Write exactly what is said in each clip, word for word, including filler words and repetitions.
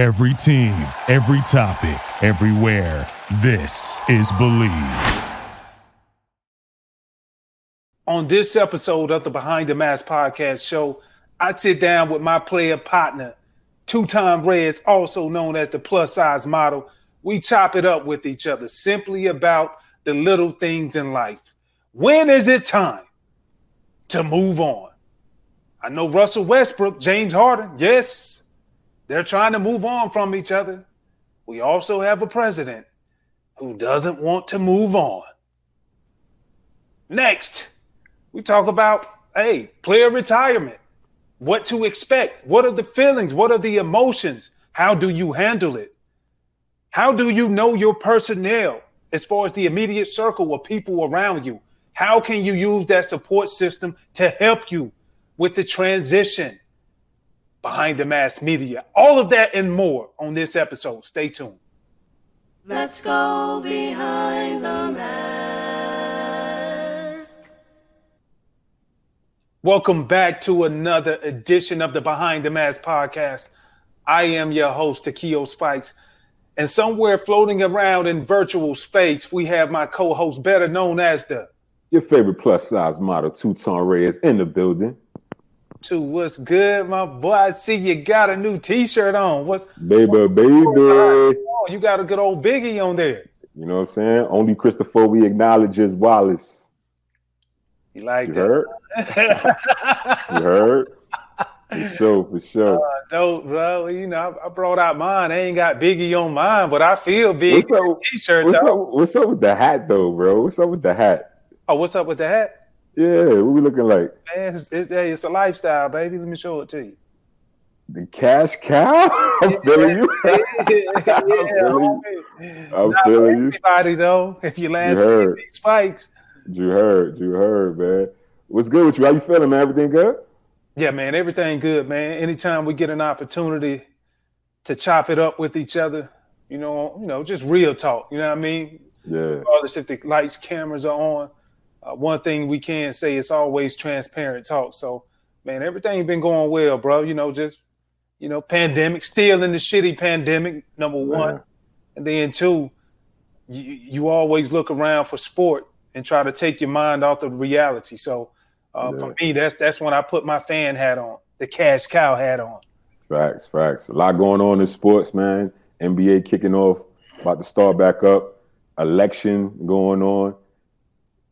Every team, every topic, everywhere. This is Believe. On this episode of the Behind the Mask podcast show, I sit down with my player partner, two-time Reds, also known as the plus-size model. We chop it up with each other, simply about the little things in life. When is it time to move on? I know Russell Westbrook, James Harden, yes, they're trying to move on from each other. We also have a president who doesn't want to move on. Next, we talk about, hey, player retirement, what to expect, what are the feelings, what are the emotions, how do you handle it? How do you know your personnel as far as the immediate circle of people around you? How can you use that support system to help you with the transition? Behind the Mask Media. All of that and more on this episode. Stay tuned. Let's go behind the mask. Welcome back to another edition of the Behind the Mask podcast. I am your host, Takeo Spikes. And somewhere floating around in virtual space, we have my co-host, better known as the... your favorite plus-size model, Toussaint Ray, is in the building. To what's good, my boy? I see you got a new T-shirt on. What's baby, what's baby? Oh, you got a good old Biggie on there. You know what I'm saying? Only Christopher we acknowledge is Wallace. You like you that? Heard? You heard? For sure, for sure. Uh, dope, bro. You know, I, I brought out mine. I ain't got Biggie on mine, but I feel big. What's up, T-shirt what's though. Up, what's up with the hat though, bro? What's up with the hat? Oh, what's up with the hat? Yeah, what we looking like? Man, it's, it's, hey, it's a lifestyle, baby. Let me show it to you. The cash cow? I'm yeah. feeling you. yeah, I'm feeling you. I'm Not feeling you. Everybody, though, if you last you big spikes. You heard, you heard, man. What's good with you? How you feeling, man? Everything good? Yeah, man, everything good, man. Anytime we get an opportunity to chop it up with each other, you know, you know, just real talk. You know what I mean? Yeah. Regardless if the lights, cameras are on. Uh, one thing we can say, it's always transparent talk. So, man, everything been going well, bro. You know, just, you know, pandemic, still in the shitty pandemic, number one. Yeah. And then, two, you, you always look around for sport and try to take your mind off the reality. So, uh, yeah. for me, that's that's when I put my fan hat on, the cash cow hat on. Facts, facts. A lot going on in sports, man. N B A kicking off, about to start back up. Election going on.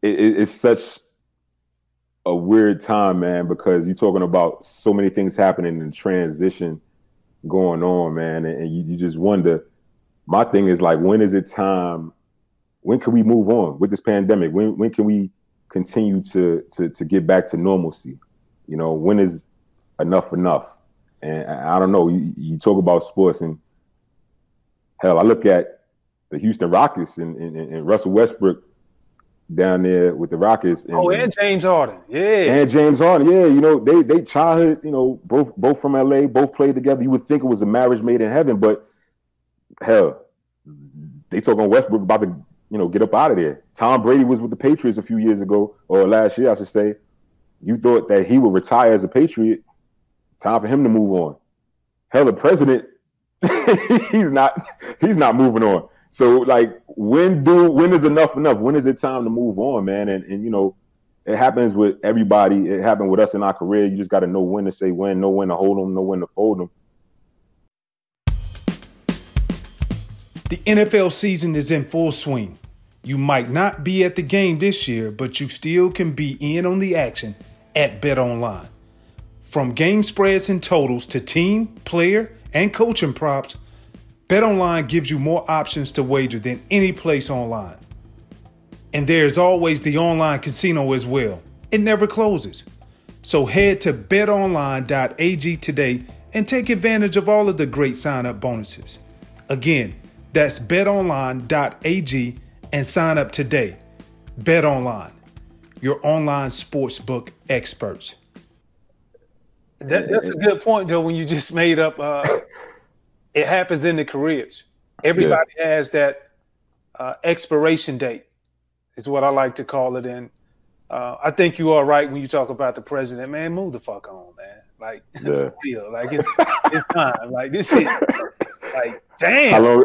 It, it, it's such a weird time, man, because you're talking about so many things happening and transition going on, man. And, and you, you just wonder, my thing is like, when is it time? When can we move on with this pandemic? When when can we continue to to, to get back to normalcy? You know, when is enough enough? And I, I don't know, you, you talk about sports and hell, I look at the Houston Rockets and, and, and Russell Westbrook down there with the Rockets. And, oh, and James Harden, yeah. And James Harden, yeah. You know, they they childhood, you know, both both from L A, both played together. You would think it was a marriage made in heaven, but hell, they talking Westbrook about to, you know, get up out of there. Tom Brady was with the Patriots a few years ago, or last year, I should say. You thought that he would retire as a Patriot. Time for him to move on. Hell, the president, he's not he's not moving on. So, like, when do when is enough enough? When is it time to move on, man? And, and you know, it happens with everybody. It happened with us in our career. You just got to know when to say when, know when to hold them, know when to fold them. The N F L season is in full swing. You might not be at the game this year, but you still can be in on the action at BetOnline. From game spreads and totals to team, player, and coaching props, BetOnline gives you more options to wager than any place online. And there is always the online casino as well. It never closes. So head to bet online dot a g today and take advantage of all of the great sign-up bonuses. Again, that's bet online dot a g and sign up today. BetOnline, your online sportsbook experts. That, that's a good point, though, when you just made up uh... – it happens in the careers. Everybody yeah. has that uh, expiration date is what I like to call it. And uh, I think you are right when you talk about the president. Man, move the fuck on, man. Like, yeah. for real. Like, it's, it's time. Like, this shit. Like, damn. How long,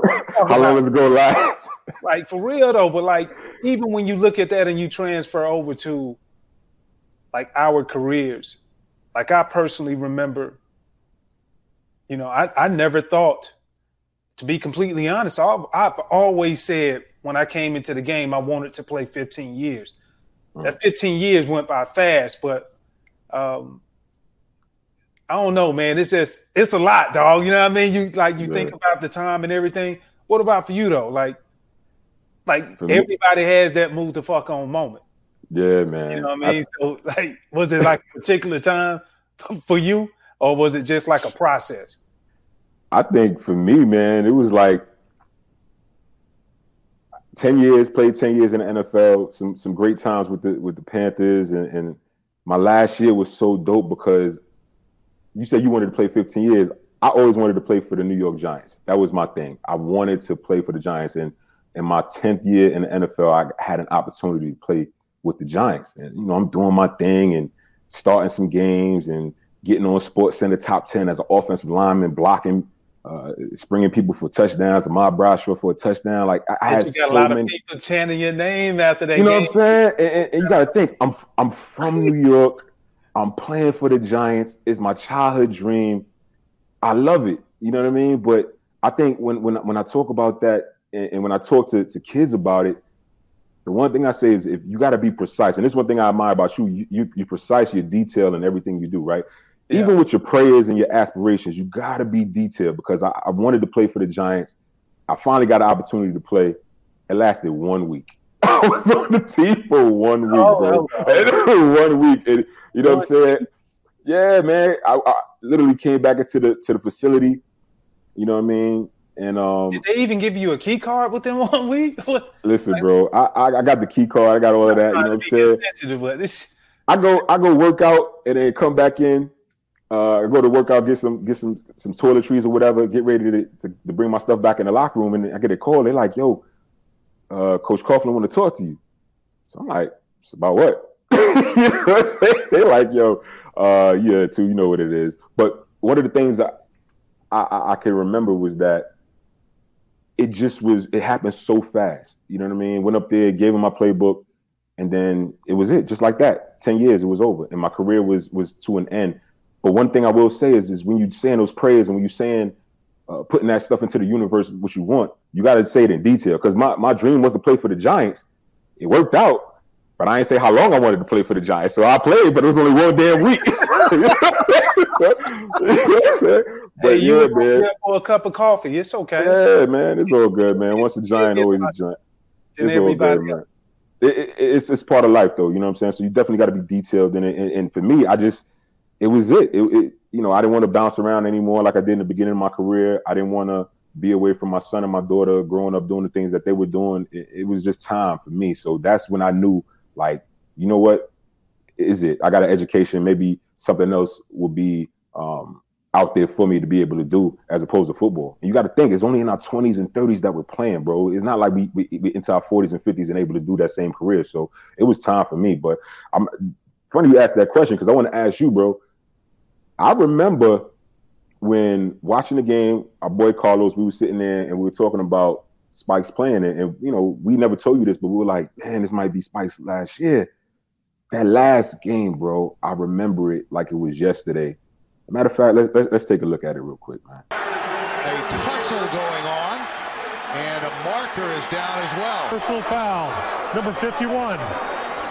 how long is it going to last? Like, for real, though. But, like, even when you look at that and you transfer over to, like, our careers, like, I personally remember, you know, I, I never thought, to be completely honest, I've, I've always said when I came into the game, I wanted to play fifteen years. Mm. That fifteen years went by fast, but um, I don't know, man. It's just, it's a lot, dog. You know what I mean? You like, you yeah. think about the time and everything. What about for you, though? Like, like everybody has that move the fuck on moment. Yeah, man. You know what I mean? I, so, like, was it like a particular time for you, or was it just like a process? I think for me, man, it was like ten years, played ten years in the N F L, some some great times with the with the Panthers. And, and my last year was so dope because you said you wanted to play fifteen years. I always wanted to play for the New York Giants. That was my thing. I wanted to play for the Giants. And in my tenth year in the N F L, I had an opportunity to play with the Giants. And, you know, I'm doing my thing and starting some games and getting on SportsCenter top ten as an offensive lineman, blocking, Uh, springing people for touchdowns, Ahmad Bradshaw for a touchdown. Like I, I had you got so a lot many... of people chanting your name after that. You know game. What I'm saying? And, and, and you gotta think, I'm I'm from New York. I'm playing for the Giants. It's my childhood dream. I love it. You know what I mean? But I think when when when I talk about that, and, and when I talk to, to kids about it, the one thing I say is if you gotta be precise, and this is one thing I admire about you, you you you're precise, you're detailed in everything you do, right? Yeah. Even with your prayers and your aspirations, you got to be detailed because I, I wanted to play for the Giants. I finally got an opportunity to play. It lasted one week. I was on the team for one week, oh, bro. Oh, one week. And, you know what I'm saying? Yeah, man. I, I literally came back into the to the facility. You know what I mean? And um, did they even give you a key card within one week? Listen, like, bro. I, I got the key card. I got all of that. You know what I'm saying? Sensitive, but this... I go I go work out and then come back in. Uh, go to work out, get some, get some, some toiletries or whatever. Get ready to, to, to bring my stuff back in the locker room, and I get a call. They're like, "Yo, uh, Coach Coughlin want to talk to you." So I'm like, "It's about what?" You know what I'm saying? They're like, "Yo, uh, yeah, too, you know what it is." But one of the things I, I I can remember was that it just was. It happened so fast. You know what I mean? Went up there, gave him my playbook, and then it was it, just like that. Ten years, it was over, and my career was was to an end. But one thing I will say is, is when you're saying those prayers and when you're saying, uh, putting that stuff into the universe, what you want, you got to say it in detail. Because my, my dream was to play for the Giants. It worked out, but I ain't say how long I wanted to play for the Giants. So I played, but it was only one damn week. But hey, you yeah, man. For a cup of coffee, it's okay. Yeah, man, it's all good, man. Once a Giant, always a Giant. It's everybody all good, man. It, it, it's it's part of life, though. You know what I'm saying? So you definitely got to be detailed in it. And, and for me, I just. It was it. It, it. You know, I didn't want to bounce around anymore like I did in the beginning of my career. I didn't want to be away from my son and my daughter growing up doing the things that they were doing. It, it was just time for me. So that's when I knew, like, you know what is it? I got an education. Maybe something else will be um, out there for me to be able to do as opposed to football. And you got to think, it's only in our twenties and thirties that we're playing, bro. It's not like we, we, we into our forties and fifties and able to do that same career. So it was time for me. But I'm funny you asked that question because I want to ask you, bro. I remember when watching the game, our boy Carlos, we were sitting there and we were talking about Spikes playing it. And, you know, we never told you this, but we were like, man, this might be Spikes last year. That last game, bro, I remember it like it was yesterday. As a matter of fact, let's, let's, let's take a look at it real quick, man. A tussle going on, and a marker is down as well. Personal foul, number fifty-one.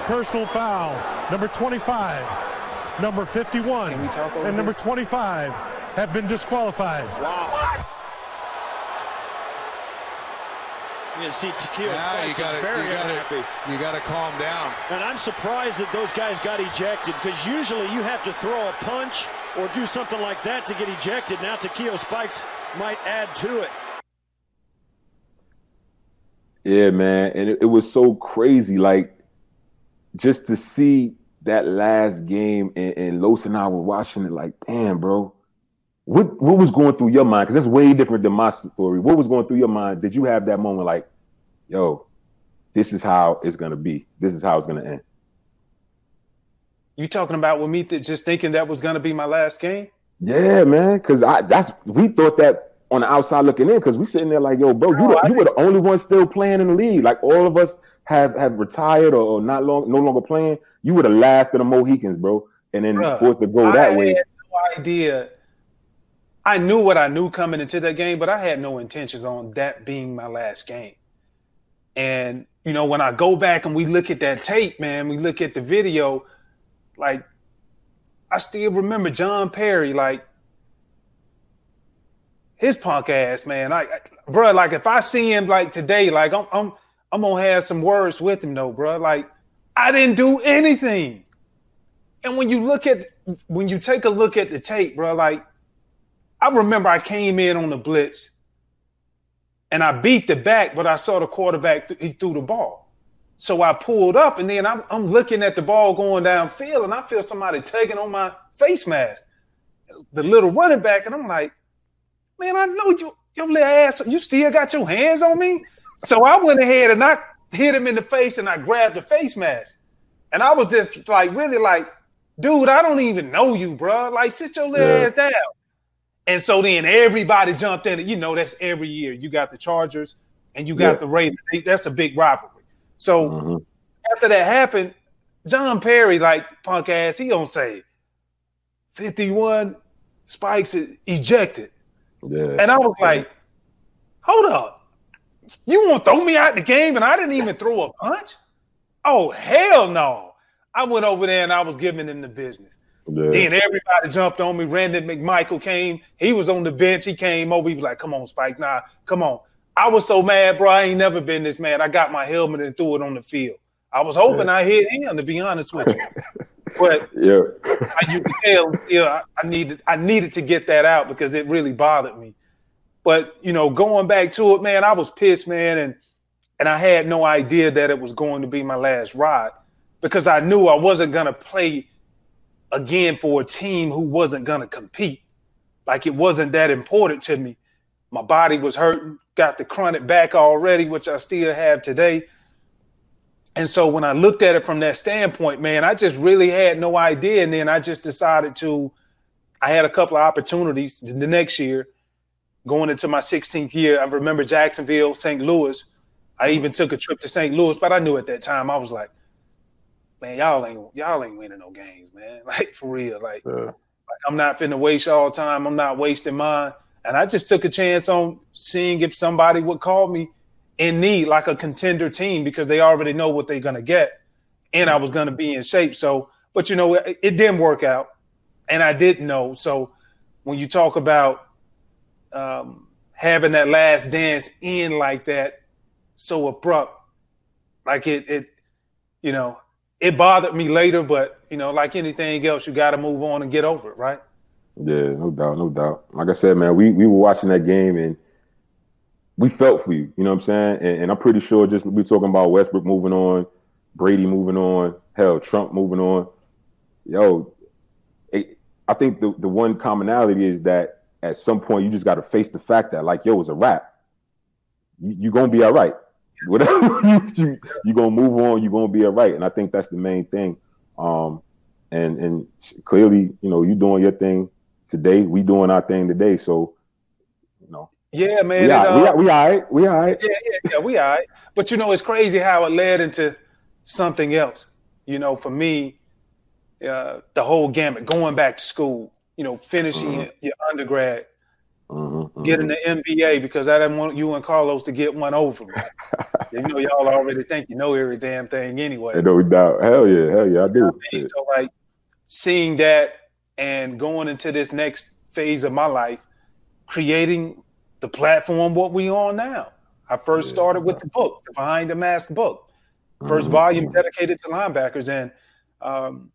Personal foul, number twenty-five. Number fifty-one and number this? twenty-five have been disqualified. Wow. What? You see, Takeo Spikes is very unhappy. You got to calm down. And I'm surprised that those guys got ejected because usually you have to throw a punch or do something like that to get ejected. Now Takeo Spikes might add to it. Yeah, man. And it, it was so crazy, like, just to see that last game, and, and Los and I were watching it like, damn, bro, what what was going through your mind? Because that's way different than my story. What was going through your mind? Did you have that moment like, yo, this is how it's going to be. This is how it's going to end. You talking about with me th- just thinking that was going to be my last game? Yeah, man, because I that's we thought that on the outside looking in, because we sitting there like, yo, bro, you the, you were the only one still playing in the league. Like, all of us have, have retired or not long, no longer playing. You were the last of the Mohicans, bro. And then bro, forced to go I that way. I had no idea. I knew what I knew coming into that game, but I had no intentions on that being my last game. And, you know, when I go back and we look at that tape, man, we look at the video, like, I still remember John Perry, like, his punk ass, man. Like, bro, like, if I see him, like, today, like, I'm I'm, I'm going to have some words with him, though, bro. Like, I didn't do anything. And when you look at, when you take a look at the tape, bro, like, I remember I came in on the blitz and I beat the back, but I saw the quarterback, th- he threw the ball. So I pulled up and then I'm, I'm looking at the ball going downfield and I feel somebody tugging on my face mask, the little running back. And I'm like, man, I know you, your little ass, you still got your hands on me? So I went ahead and I hit him in the face and I grabbed the face mask. And I was just like, really like, dude, I don't even know you, bro. Like, sit your little yeah. ass down. And so then everybody jumped in. You know, that's every year. You got the Chargers and you got yeah. the Raiders. That's a big rivalry. So mm-hmm. after that happened, John Perry, like, punk ass, he don't say fifty-one Spikes ejected. Yeah. And I was like, hold up. You want to throw me out the game and I didn't even throw a punch? Oh, hell no. I went over there and I was giving him the business. Yeah. Then everybody jumped on me. Randy McMichael came. He was on the bench. He came over. He was like, come on, Spike. Nah, come on. I was so mad, bro. I ain't never been this mad. I got my helmet and threw it on the field. I was hoping yeah. I hit him, to be honest with you. But yeah. I, you can tell, you know, I, I, needed, I needed to get that out because it really bothered me. But, you know, going back to it, man, I was pissed, man. And, and I had no idea that it was going to be my last ride because I knew I wasn't going to play again for a team who wasn't going to compete. Like, it wasn't that important to me. My body was hurting, got the chronic back already, which I still have today. And so when I looked at it from that standpoint, man, I just really had no idea. And then I just decided to, I had a couple of opportunities the next year going into my sixteenth year. I remember Jacksonville, Saint Louis. I even took a trip to Saint Louis, but I knew at that time, I was like, man, y'all ain't y'all ain't winning no games, man. Like, for real. Like, yeah. like I'm not finna waste all time. I'm not wasting mine. And I just took a chance on seeing if somebody would call me in need, like a contender team, because they already know what they're gonna get. And I was gonna be in shape. So, but you know, it, it didn't work out. And I didn't know. So when you talk about um, having that last dance end like that, so abrupt, like it, it, you know. It bothered me later, but, you know, like anything else, you got to move on and get over it, right? Yeah, no doubt, no doubt. Like I said, man, we, we were watching that game and we felt for you, you know what I'm saying? And, and I'm pretty sure just we're talking about Westbrook moving on, Brady moving on, hell, Trump moving on. Yo, it, I think the, the one commonality is that at some point you just got to face the fact that, like, yo, it's a wrap. You're you going to be all right. Whatever you, you you gonna move on, you're gonna be all right. And I think that's the main thing. Um, and and clearly, you know, you doing your thing today, we doing our thing today. So, you know, yeah, man, we all right, uh, we, we all right, we all right. Yeah, yeah, yeah, we all right. But you know, it's crazy how it led into something else. You know, for me, uh, the whole gamut, going back to school, you know, finishing mm-hmm. your undergrad. Mm-hmm. Getting the M B A because I didn't want you and Carlos to get one over me. You know, y'all already think you know every damn thing anyway. No doubt. Hell yeah, hell yeah, I do. I mean, so, like, seeing that and going into this next phase of my life, creating the platform what we on now. I first yeah. started with the book, the Behind the Mask book, first mm-hmm. volume dedicated to linebackers, and um,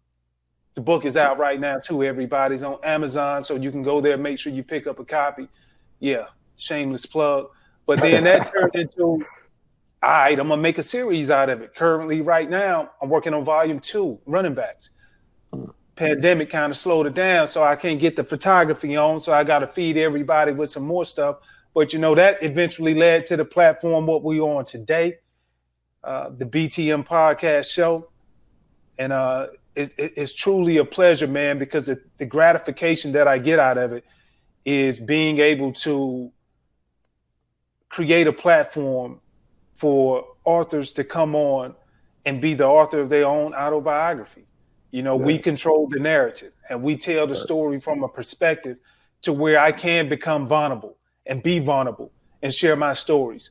the book is out right now, too. Everybody's on Amazon, so you can go there, make sure you pick up a copy. Yeah, shameless plug. But then that turned into, all right, I'm going to make a series out of it. Currently, right now, I'm working on volume two, running backs. Pandemic kind of slowed it down, so I can't get the photography on, so I got to feed everybody with some more stuff. But, you know, that eventually led to the platform what we're on today, uh, the B T M podcast show. And, uh, It's, it's truly a pleasure, man, because the, the gratification that I get out of it is being able to create a platform for authors to come on and be the author of their own autobiography. You know, yeah. we control the narrative and we tell the story from a perspective to where I can become vulnerable and be vulnerable and share my stories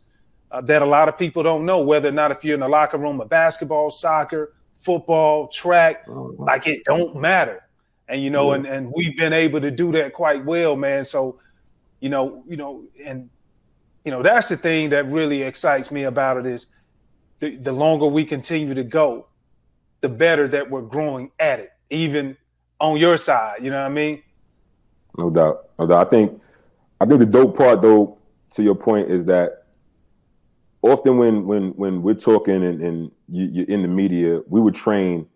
uh, that a lot of people don't know, whether or not if you're in the locker room of basketball, soccer, football, track, mm-hmm. like it don't matter. And, you know, mm-hmm. and, and we've been able to do that quite well, man. So, you know, you know, and, you know, that's the thing that really excites me about it is the, the longer we continue to go, the better that we're growing at it, even on your side. You know what I mean? No doubt. No doubt. I think, I think the dope part, though, to your point, is that often when when when we're talking and, and you, you're in the media, we were trained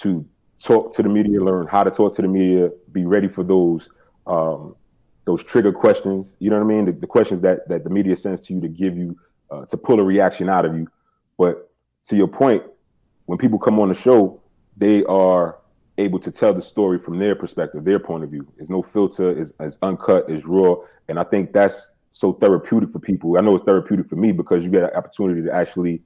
to talk to the media, learn how to talk to the media, be ready for those um, those trigger questions. You know what I mean? The, the questions that that the media sends to you to give you uh, to pull a reaction out of you. But to your point, when people come on the show, they are able to tell the story from their perspective, their point of view. There's no filter, it's, it's uncut, it's raw. And I think that's so therapeutic for people. I know it's therapeutic for me because you get an opportunity to actually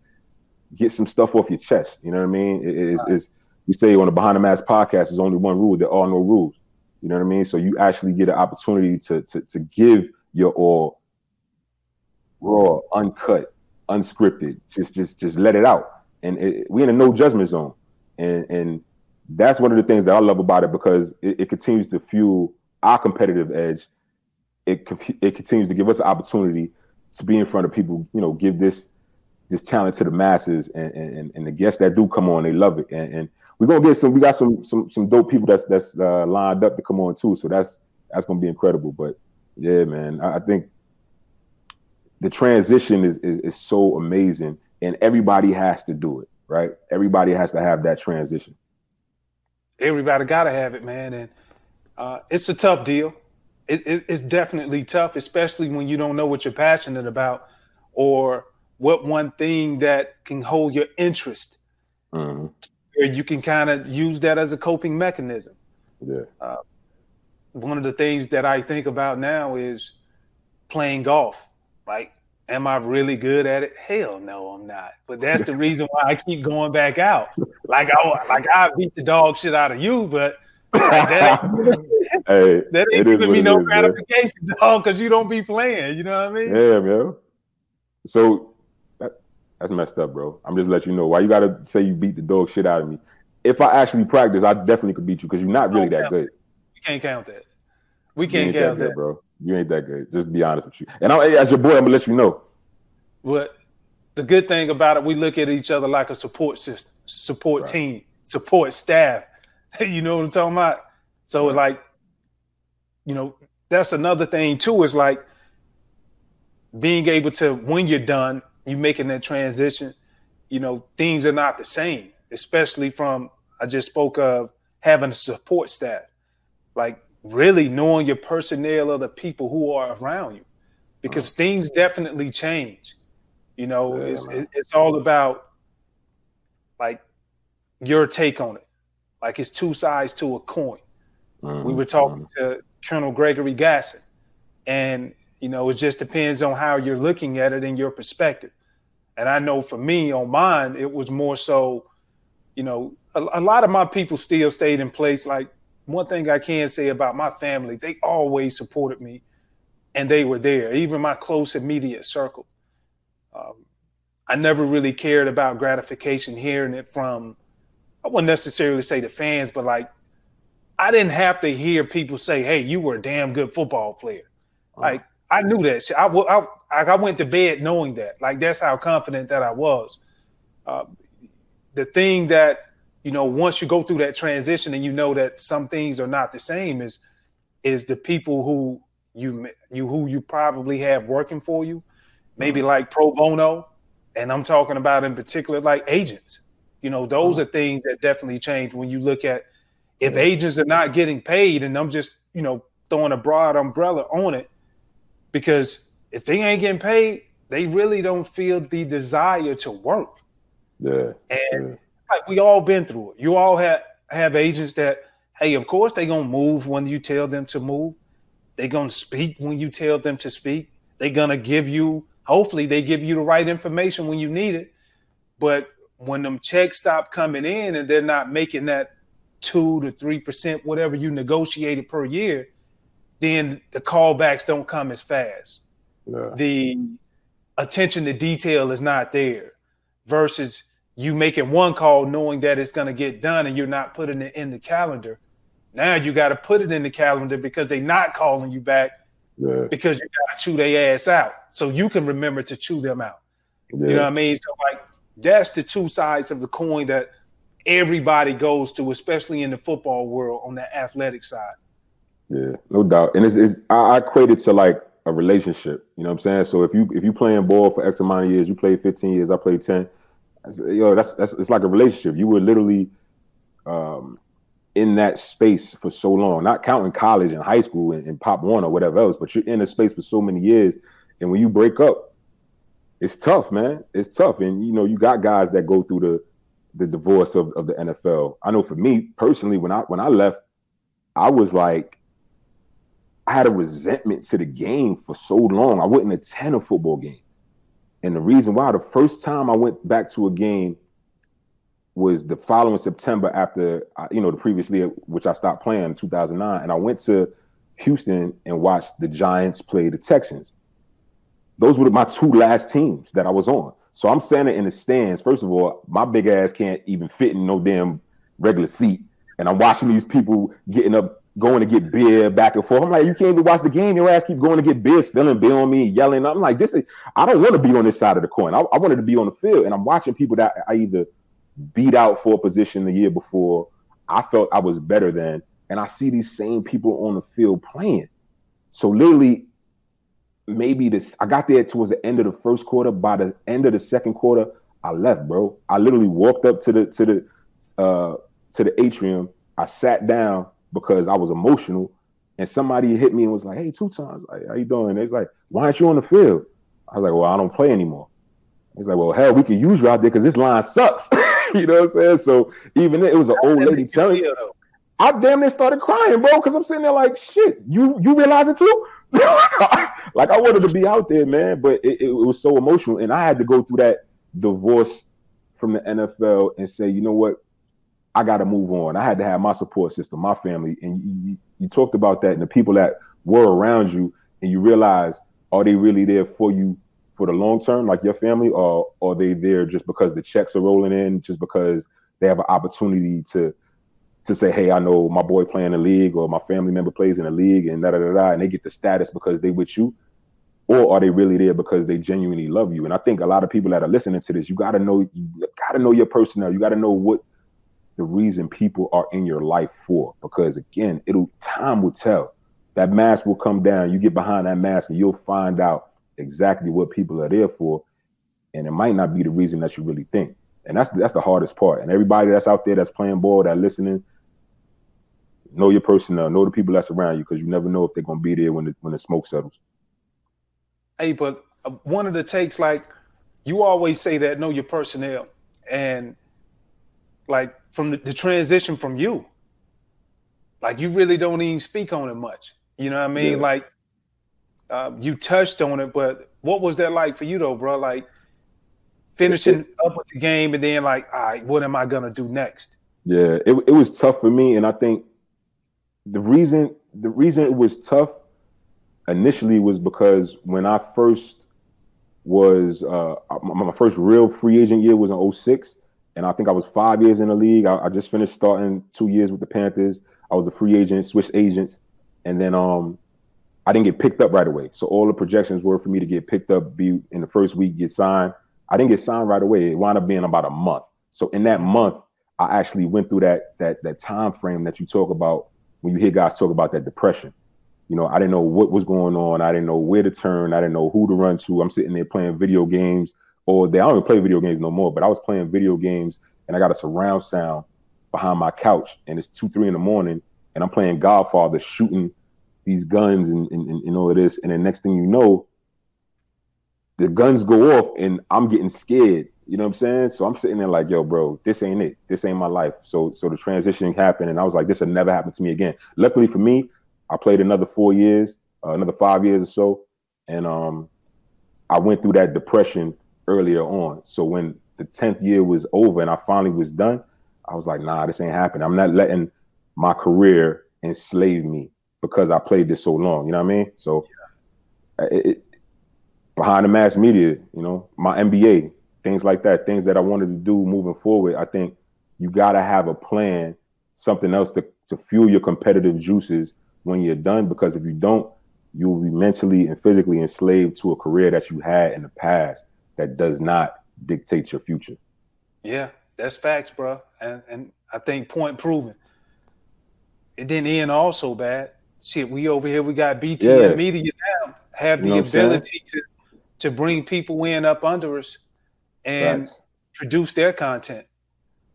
get some stuff off your chest. You know what I mean? It, it's, it's, we say on the Behind the Mask podcast, there's only one rule. There are no rules. You know what I mean? So you actually get an opportunity to to, to give your all raw, uncut, unscripted. Just just just let it out. And it, we're in a no judgment zone. And and that's one of the things that I love about it because it, it continues to fuel our competitive edge. It it continues to give us an opportunity to be in front of people, you know, give this this talent to the masses, and and, and the guests that do come on, they love it. And, and we're gonna get some. We got some some some dope people that's that's uh, lined up to come on too. So that's that's gonna be incredible. But yeah, man, I, I think the transition is, is is so amazing, and everybody has to do it, right? Everybody has to have that transition. Everybody gotta have it, man, and uh, it's a tough deal. It, it, it's definitely tough, especially when you don't know what you're passionate about or what one thing that can hold your interest. Mm-hmm. Where you can kind of use that as a coping mechanism. Yeah. Uh, one of the things that I think about now is playing golf. Like, am I really good at it? Hell no, I'm not. But that's the reason why I keep going back out. Like, I like I beat the dog shit out of you, but like that ain't, hey, that ain't giving me no is, gratification, man. Dog, because you don't be playing. You know what I mean? Yeah, man. So that, that's messed up, bro. I'm just letting you know why you gotta say you beat the dog shit out of me. If I actually practice, I definitely could beat you because you're not really that good. That. We can't count that. We can't count that, that, bro. You ain't that good. Just be honest with you. And I, as your boy, I'm gonna let you know. But the good thing about it, we look at each other like a support system, support right. team, support staff. You know what I'm talking about? So it's like, you know, that's another thing too, is like being able to, when you're done, you making that transition, you know, things are not the same, especially from, I just spoke of having a support staff, like really knowing your personnel or the people who are around you, because mm-hmm. things definitely change. You know, yeah, it's, it's all about like your take on it. Like it's two sides to a coin. Mm-hmm. We were talking to Colonel Gregory Gasson, and, you know, it just depends on how you're looking at it and your perspective. And I know for me on mine, it was more so, you know, a, a lot of my people still stayed in place. Like one thing I can say about my family, they always supported me and they were there, even my close immediate circle. Um, I never really cared about gratification hearing it from, I wouldn't necessarily say the fans, but like I didn't have to hear people say, hey, you were a damn good football player. Mm-hmm. Like I knew that shit. I, I, I went to bed knowing that. Like that's how confident that I was. Uh, the thing that, you know, once you go through that transition and you know that some things are not the same is is the people who you, you who you probably have working for you, maybe mm-hmm. like pro bono. And I'm talking about in particular like agents. You know, those are things that definitely change when you look at if yeah. agents are not getting paid, and I'm just, you know, throwing a broad umbrella on it, because if they ain't getting paid, they really don't feel the desire to work. Yeah. And yeah. like we all been through it. You all have, have agents that, hey, of course they're going to move when you tell them to move. They're going to speak when you tell them to speak. They're going to give you Hopefully they give you the right information when you need it. But when them checks stop coming in and they're not making that two to three percent, whatever you negotiated per year, then the callbacks don't come as fast. Yeah. The attention to detail is not there versus you making one call knowing that it's going to get done and you're not putting it in the calendar. Now you got to put it in the calendar because they're not calling you back yeah. because you got to chew their ass out. So you can remember to chew them out. Yeah. You know what I mean? So like that's the two sides of the coin that everybody goes to, especially in the football world on the athletic side. Yeah, no doubt. And it's, it's I, I equate it to like a relationship. You know what I'm saying? So if you if you playing ball for X amount of years, you played fifteen years, I played ten. You know, that's that's it's like a relationship. You were literally um, in that space for so long, not counting college and high school and, and Pop One or whatever else, but you're in a space for so many years. And when you break up, it's tough, man. It's tough. And, you know, you got guys that go through the the divorce of, of the N F L. I know for me personally, when I when I left, I was like, I had a resentment to the game for so long. I wouldn't attend a football game. And the reason why, the first time I went back to a game was the following September after, you know, the previous year, which I stopped playing in two thousand nine. And I went to Houston and watched the Giants play the Texans. Those were my two last teams that I was on. So I'm standing in the stands. First of all, my big ass can't even fit in no damn regular seat. And I'm watching these people getting up, going to get beer back and forth. I'm like, you can't even watch the game. Your ass keep going to get beer, spilling beer on me, yelling. I'm like, this is, I don't want to be on this side of the coin. I, I wanted to be on the field. And I'm watching people that I either beat out for a position the year before I felt I was better than. And I see these same people on the field playing. So literally, maybe this, I got there towards the end of the first quarter. By the end of the second quarter, I left, bro. I literally walked up to the, to the, uh, to the atrium. I sat down, because I was emotional, and somebody hit me and was like, "Hey, two times, how you doing?" And they was like, "Why aren't you on the field?" I was like, "Well, I don't play anymore." He's like, "Well, hell, we can use you out there because this line sucks." You know what I'm saying? So even then, it was an old lady telling me. I damn near started crying, bro, because I'm sitting there like, "Shit, you you realize it too?" Like I wanted to be out there, man, but it, it was so emotional, and I had to go through that divorce from the N F L and say, you know what? I got to move on. I had to have my support system, my family. And you, you, you talked about that and the people that were around you, and you realize, are they really there for you for the long term, like your family, or are they there just because the checks are rolling in, just because they have an opportunity to to say, hey, I know my boy playing in the league or my family member plays in the league and da da da da, and they get the status because they with you? Or are they really there because they genuinely love you? And I think a lot of people that are listening to this, you got to know, you got to know your personnel. You got to know what the reason people are in your life for, because again, it'll time will tell. That mask will come down. You get behind that mask and you'll find out exactly what people are there for, and it might not be the reason that you really think. And that's that's the hardest part. And everybody that's out there that's playing ball, that listening, know your personnel, know the people that's around you, because you never know if they're gonna be there when the, when the smoke settles. Hey, but one of the takes, like you always say that, know your personnel, and like from the, the transition from you, like you really don't even speak on it much. You know what I mean? Yeah. Like uh, you touched on it, but what was that like for you though, bro? Like finishing it, up with the game and then like, all right, what am I going to do next? Yeah, it it was tough for me. And I think the reason, the reason it was tough initially was because when I first was, uh, my first real free agent year was in oh six. And I think I was five years in the league. I, I just finished starting two years with the Panthers. I was a free agent, switched agents. And then um, I didn't get picked up right away. So all the projections were for me to get picked up, be in the first week, get signed. I didn't get signed right away. It wound up being about a month. So in that month, I actually went through that that that time frame that you talk about when you hear guys talk about that depression. You know, I didn't know what was going on. I didn't know where to turn. I didn't know who to run to. I'm sitting there playing video games. Or they, I don't even play video games no more, but I was playing video games and I got a surround sound behind my couch and it's two, three in the morning and I'm playing Godfather, shooting these guns and, and, and all of this. And the next thing you know, the guns go off and I'm getting scared. You know what I'm saying? So I'm sitting there like, yo, bro, this ain't it. This ain't my life. So, so the transition happened and I was like, this will never happen to me again. Luckily for me, I played another four years, uh, another five years or so. And, um, I went through that depression earlier on. So when the tenth year was over and I finally was done, I was like, nah, this ain't happening. I'm not letting my career enslave me because I played this so long. You know what I mean? So yeah. it, it, behind the mass media, you know, my M B A, things like that, things that I wanted to do moving forward. I think you got to have a plan, something else to, to fuel your competitive juices when you're done, because if you don't, you will be mentally and physically enslaved to a career that you had in the past that does not dictate your future. Yeah, that's facts, bro. And, and I think point proven. It didn't end all so bad. Shit, we over here, we got B T N yeah. Media now, have the you know ability to, to bring people in up under us and facts. Produce their content.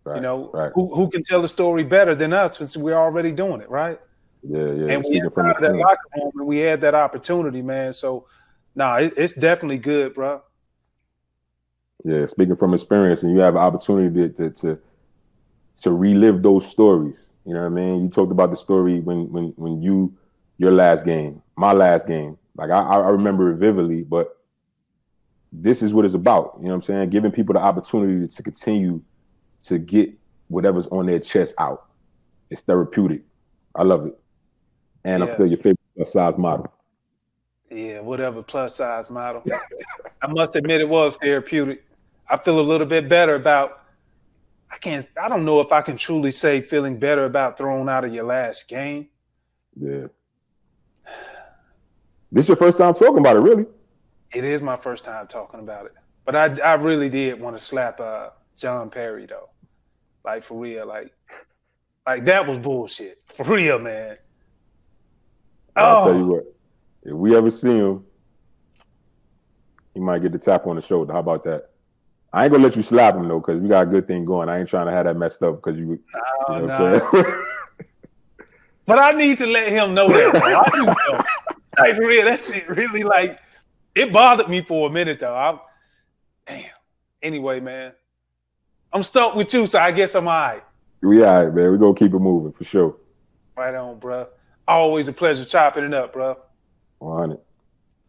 Right, you know, right. who, who can tell a story better than us since we're already doing it, right? Yeah, yeah. And we had that locker room and we had that opportunity, man. So, nah, it, it's definitely good, bro. Yeah, speaking from experience, and you have an opportunity to, to to to relive those stories. You know what I mean? You talked about the story when when when you your last game, my last game. Like I, I remember it vividly, but this is what it's about. You know what I'm saying? Giving people the opportunity to continue to get whatever's on their chest out. It's therapeutic. I love it. And yeah. I'm still your favorite plus size model. Yeah, whatever plus size model. I must admit it was therapeutic. I feel a little bit better about, I can't, I don't know if I can truly say feeling better about throwing out of your last game. Yeah. This your first time talking about it, really? It is my first time talking about it. But I, I really did want to slap uh, John Perry, though. Like, for real, like, Like, that was bullshit. For real, man. Oh. I'll tell you what. If we ever see him, he might get the tap on the shoulder. How about that? I ain't going to let you slap him, though, because we got a good thing going. I ain't trying to have that messed up because you, oh, you know no. what I'm saying? But I need to let him know that. I do know. Like, for real, that shit really, like, it bothered me for a minute, though. I, damn. Anyway, man, I'm stuck with you, so I guess I'm all right. We all right, man. We're going to keep it moving for sure. Right on, bro. Always a pleasure chopping it up, bro. one hundred.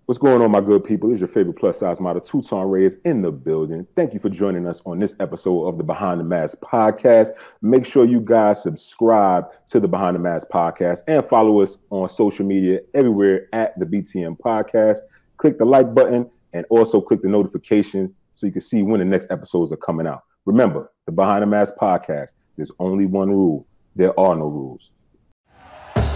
What's going on, my good people? It's your favorite plus-size model, Toussaint Ray, is in the building. Thank you for joining us on this episode of the Behind the Mask podcast. Make sure you guys subscribe to the Behind the Mask podcast and follow us on social media everywhere at the B T M podcast. Click the like button and also click the notification so you can see when the next episodes are coming out. Remember, the Behind the Mask podcast. There's only one rule. There are no rules.